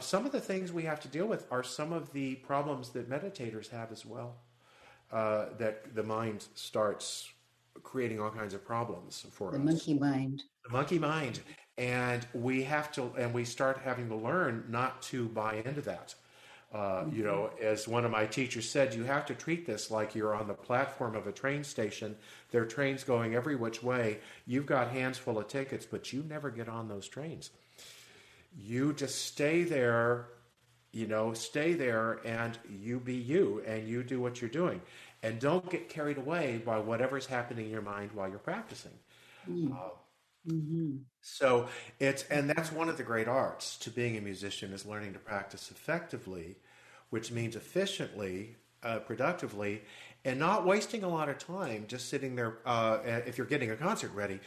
Some of the things we have to deal with are some of the problems that meditators have as well, that the mind starts creating all kinds of problems for us. The monkey mind. And we start having to learn not to buy into that. You know, as one of my teachers said, you have to treat this like you're on the platform of a train station. There are trains going every which way. You've got hands full of tickets, but you never get on those trains. You just stay there and you be you and you do what you're doing and don't get carried away by whatever's happening in your mind while you're practicing. Mm-hmm. So that's one of the great arts to being a musician is learning to practice effectively, which means efficiently, productively, and not wasting a lot of time just sitting there. If you're getting a concert ready,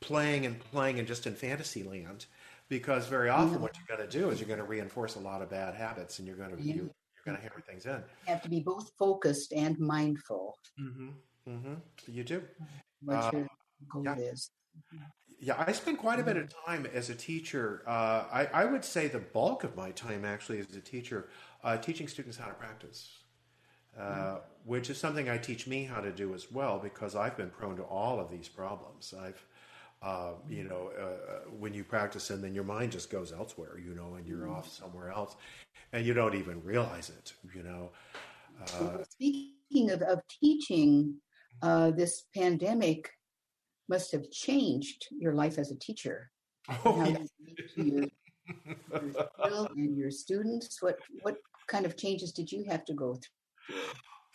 playing and just in fantasy land. Because very often what you're going to do is you're going to reinforce a lot of bad habits and you're going to hammer things in. You have to be both focused and mindful. Mm-hmm. Mm-hmm. You do. What your goal is. Yeah, I spend quite a bit of time as a teacher. I would say the bulk of my time actually as a teacher teaching students how to practice, which is something I teach me how to do as well because I've been prone to all of these problems. I've when you practice, and then your mind just goes elsewhere, and you're off somewhere else and you don't even realize it, Speaking of teaching, this pandemic must have changed your life as a teacher. Oh, yeah. your and your students. What kind of changes did you have to go through?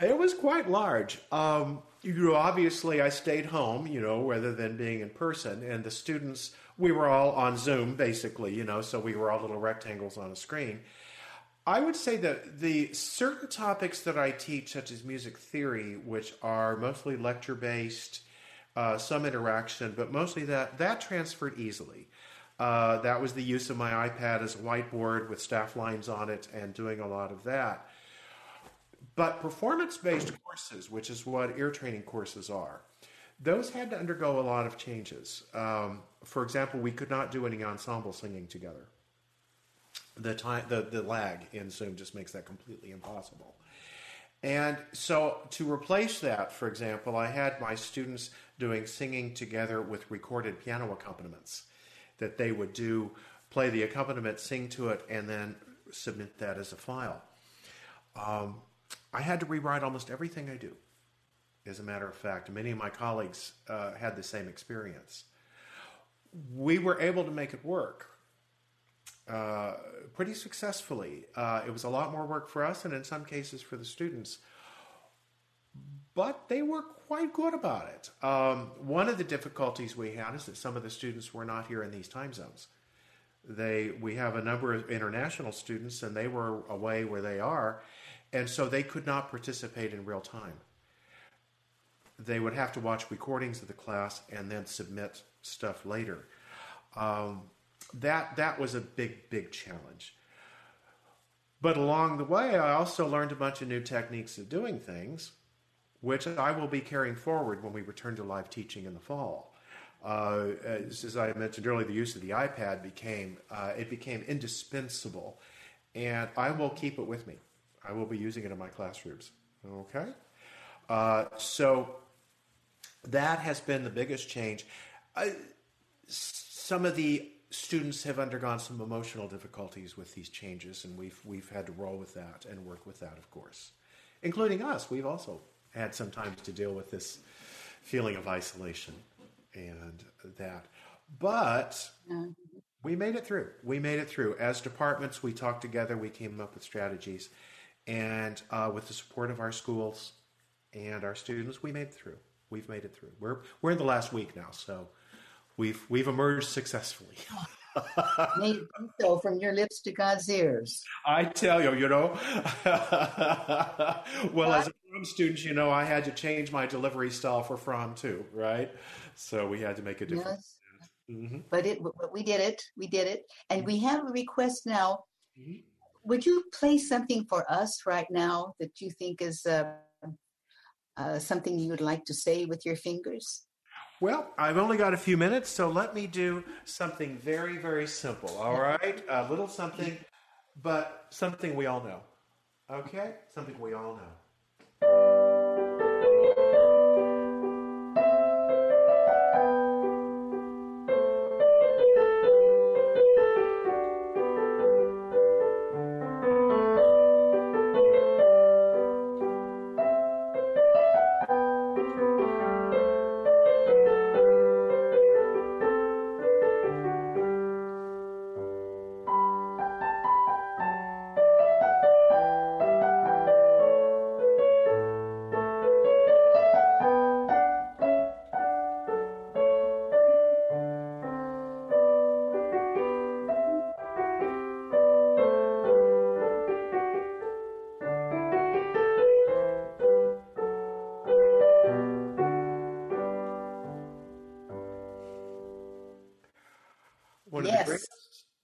It was quite large. Obviously, I stayed home, rather than being in person. And the students, we were all on Zoom, basically, so we were all little rectangles on a screen. I would say that the certain topics that I teach, such as music theory, which are mostly lecture-based, some interaction, but mostly that transferred easily. That was the use of my iPad as a whiteboard with staff lines on it and doing a lot of that. But performance-based courses, which is what ear training courses are, those had to undergo a lot of changes. For example, we could not do any ensemble singing together. The lag in Zoom just makes that completely impossible. And so to replace that, for example, I had my students doing singing together with recorded piano accompaniments that they would do, play the accompaniment, sing to it, and then submit that as a file. I had to rewrite almost everything I do. As a matter of fact, many of my colleagues had the same experience. We were able to make it work pretty successfully. It was a lot more work for us and in some cases for the students, but they were quite good about it. One of the difficulties we had is that some of the students were not here in these time zones. We have a number of international students, and they were away where they are, and so they could not participate in real time. They would have to watch recordings of the class and then submit stuff later. That was a big, big challenge. But along the way, I also learned a bunch of new techniques of doing things, which I will be carrying forward when we return to live teaching in the fall. As I mentioned earlier, the use of the iPad became indispensable, and I will keep it with me. I will be using it in my classrooms. Okay? So that has been the biggest change. Some of the students have undergone some emotional difficulties with these changes, and we've had to roll with that and work with that, of course. Including us. We've also had some time to deal with this feeling of isolation and that. But we made it through. As departments, we talked together. We came up with strategies. And with the support of our schools and our students, we made it through. We've made it through. We're in the last week now, so we've emerged successfully. May do so from your lips to God's ears. I tell you, Well, as a Fromm student, I had to change my delivery style for Fromm too, right? So we had to make a difference. Yes. Mm-hmm. But we did it. And we have a request now. Mm-hmm. Would you play something for us right now that you think is something you would like to say with your fingers? Well, I've only got a few minutes, so let me do something very, very simple, all right? A little something, but something we all know, okay? Something we all know.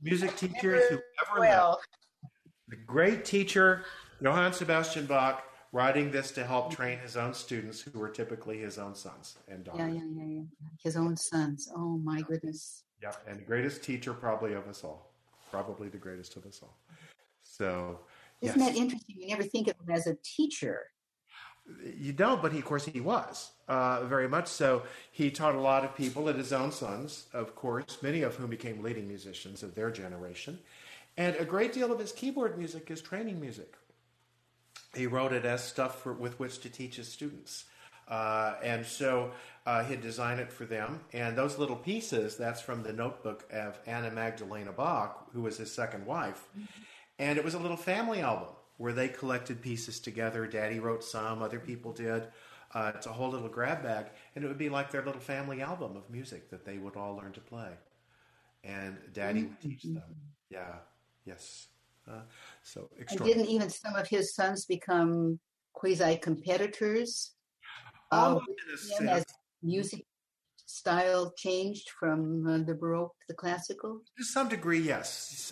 Music teachers who ever met. The great teacher, Johann Sebastian Bach, writing this to help train his own students who were typically his own sons and daughters. Yeah. His own sons. Oh, my goodness. Yeah, and the greatest teacher probably of us all. Probably the greatest of us all. So, isn't that interesting? You never think of him as a teacher. You don't, but of course he was, very much so. He taught a lot of people, and his own sons, of course, many of whom became leading musicians of their generation. And a great deal of his keyboard music is training music. He wrote it as stuff with which to teach his students. And so he'd design it for them. And those little pieces, that's from the notebook of Anna Magdalena Bach, who was his second wife. And it was a little family album where they collected pieces together. Daddy wrote some, other people did. It's a whole little grab bag. And it would be like their little family album of music that they would all learn to play. And Daddy would teach them. Yeah, yes. So extraordinary. Didn't even some of his sons become quasi-competitors? As music style changed from the Baroque to the classical? To some degree, yes.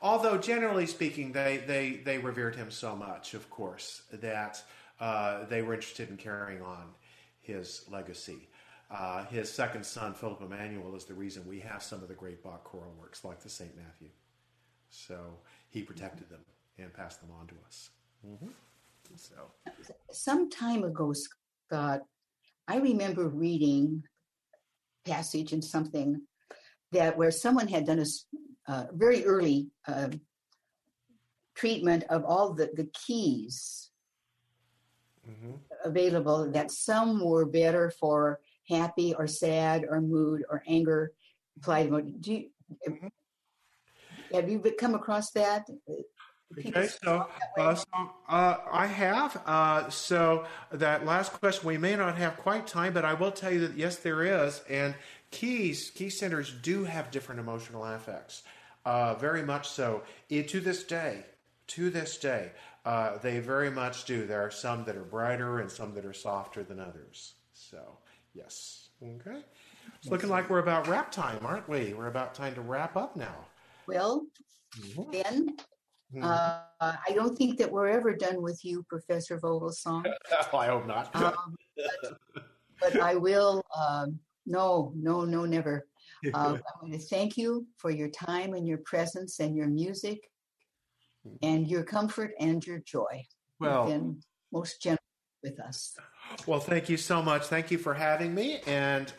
Although, generally speaking, they revered him so much, of course, that they were interested in carrying on his legacy. His second son, Philip Emmanuel, is the reason we have some of the great Bach choral works, like the St. Matthew. So he protected them and passed them on to us. Mm-hmm. So, some time ago, Scott, I remember reading a passage in something that where someone had done a very early treatment of all the keys available, that some were better for happy or sad or mood or anger. Have you come across that? Okay, so I have. So that last question, we may not have quite time, but I will tell you that, yes, there is. And key centers do have different emotional affects, very much so. To this day, they very much do. There are some that are brighter and some that are softer than others. So, yes. Okay. It's looking like we're about wrap time, aren't we? We're about time to wrap up now. Well, then... I don't think that we're ever done with you, Professor Foglesong. I hope not. But I will, never. I want to thank you for your time and your presence and your music and your comfort and your joy. Well, you've been most generous with us. Well, thank you so much. Thank you for having me. And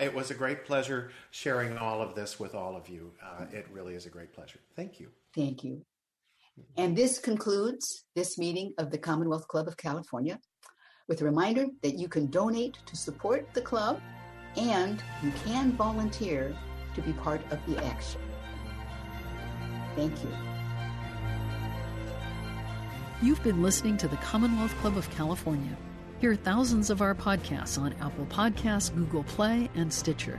it was a great pleasure sharing all of this with all of you. It really is a great pleasure. Thank you. Thank you. And this concludes this meeting of the Commonwealth Club of California, with a reminder that you can donate to support the club and you can volunteer to be part of the action. Thank you. You've been listening to the Commonwealth Club of California. Hear thousands of our podcasts on Apple Podcasts, Google Play, and Stitcher.